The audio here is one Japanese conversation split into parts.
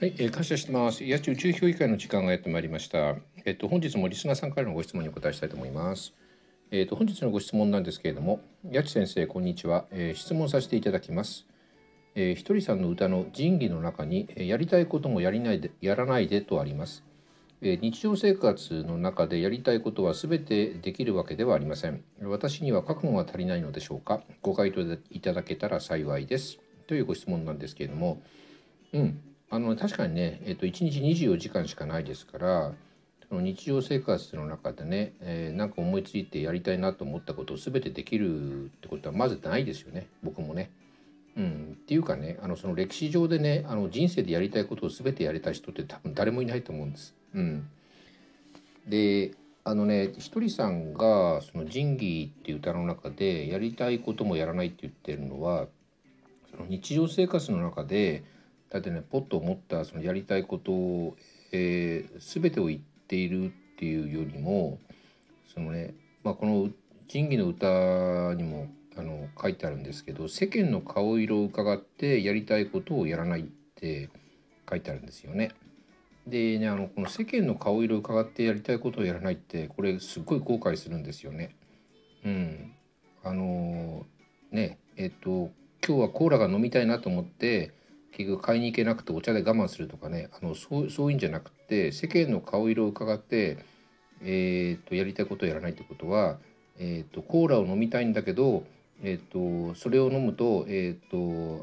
はい、感謝してます。野地宇宙評議会の時間がやってまいりました。本日もリスナーさんからのご質問にお答えしたいと思います。本日のご質問なんですけれども、野地先生こんにちは。質問させていただきます。ひとりさんの歌の仁義の中にやりたいこともやらないでとあります。日常生活の中でやりたいことは全てできるわけではありません。私には覚悟が足りないのでしょうか。ご回答いただけたら幸いです。というご質問なんですけれども、確かにね、1日24時間しかないですから、その日常生活の中でね、なんか思いついてやりたいなと思ったことを全てできるってことはまずないですよね、僕もね。っていうかね、その歴史上でね、人生でやりたいことを全てやれた人って多分誰もいないと思うんです。で、ひとりさんがその仁義っていう歌の中でやりたいこともやらないって言ってるのは、その日常生活の中でだってね、ポッと思ったそのやりたいことを、全てを言っているっていうよりも、そのね、この仁義の歌にも書いてあるんですけど、世間の顔色を伺ってやりたいことをやらないって書いてあるんですよね。でね、この世間の顔色を伺ってやりたいことをやらないって、これすっごい後悔するんですよね。今日はコーラが飲みたいなと思って結局買いに行けなくてお茶で我慢するとかね、そういうんじゃなくて、世間の顔色を伺って、やりたいことをやらないってことは、コーラを飲みたいんだけど、それを飲むと、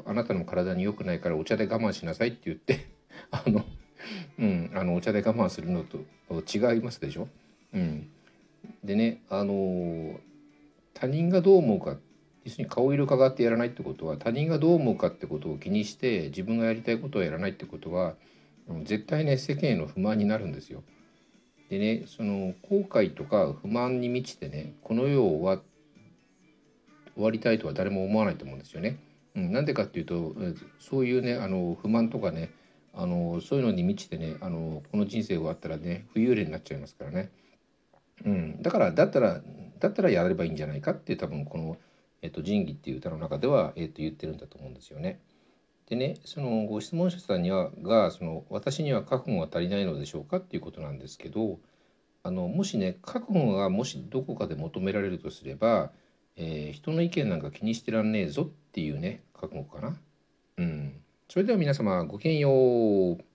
あなたの体に良くないからお茶で我慢しなさいって言ってお茶で我慢するのと違いますでしょ。でね、他人がどう思うか、要するに顔色伺ってやらないってことは、他人がどう思うかってことを気にして自分がやりたいことをやらないってことは、絶対ね、世間への不満になるんですよ。でね、その後悔とか不満に満ちてね、この世を終わりたいとは誰も思わないと思うんですよね。なんでかっていうと、そういうね、不満とかね、そういうのに満ちてね、この人生終わったらね、不幽霊になっちゃいますからね。だったらやればいいんじゃないかって、多分この仁義っていう歌の中では、言ってるんだと思うんですよね。でね、そのご質問者さんにはが、その私には覚悟が足りないのでしょうかっていうことなんですけど、もしね、覚悟がもしどこかで求められるとすれば、人の意見なんか気にしてらんねえぞっていうね、覚悟かな。それでは皆様、ごきげんよう。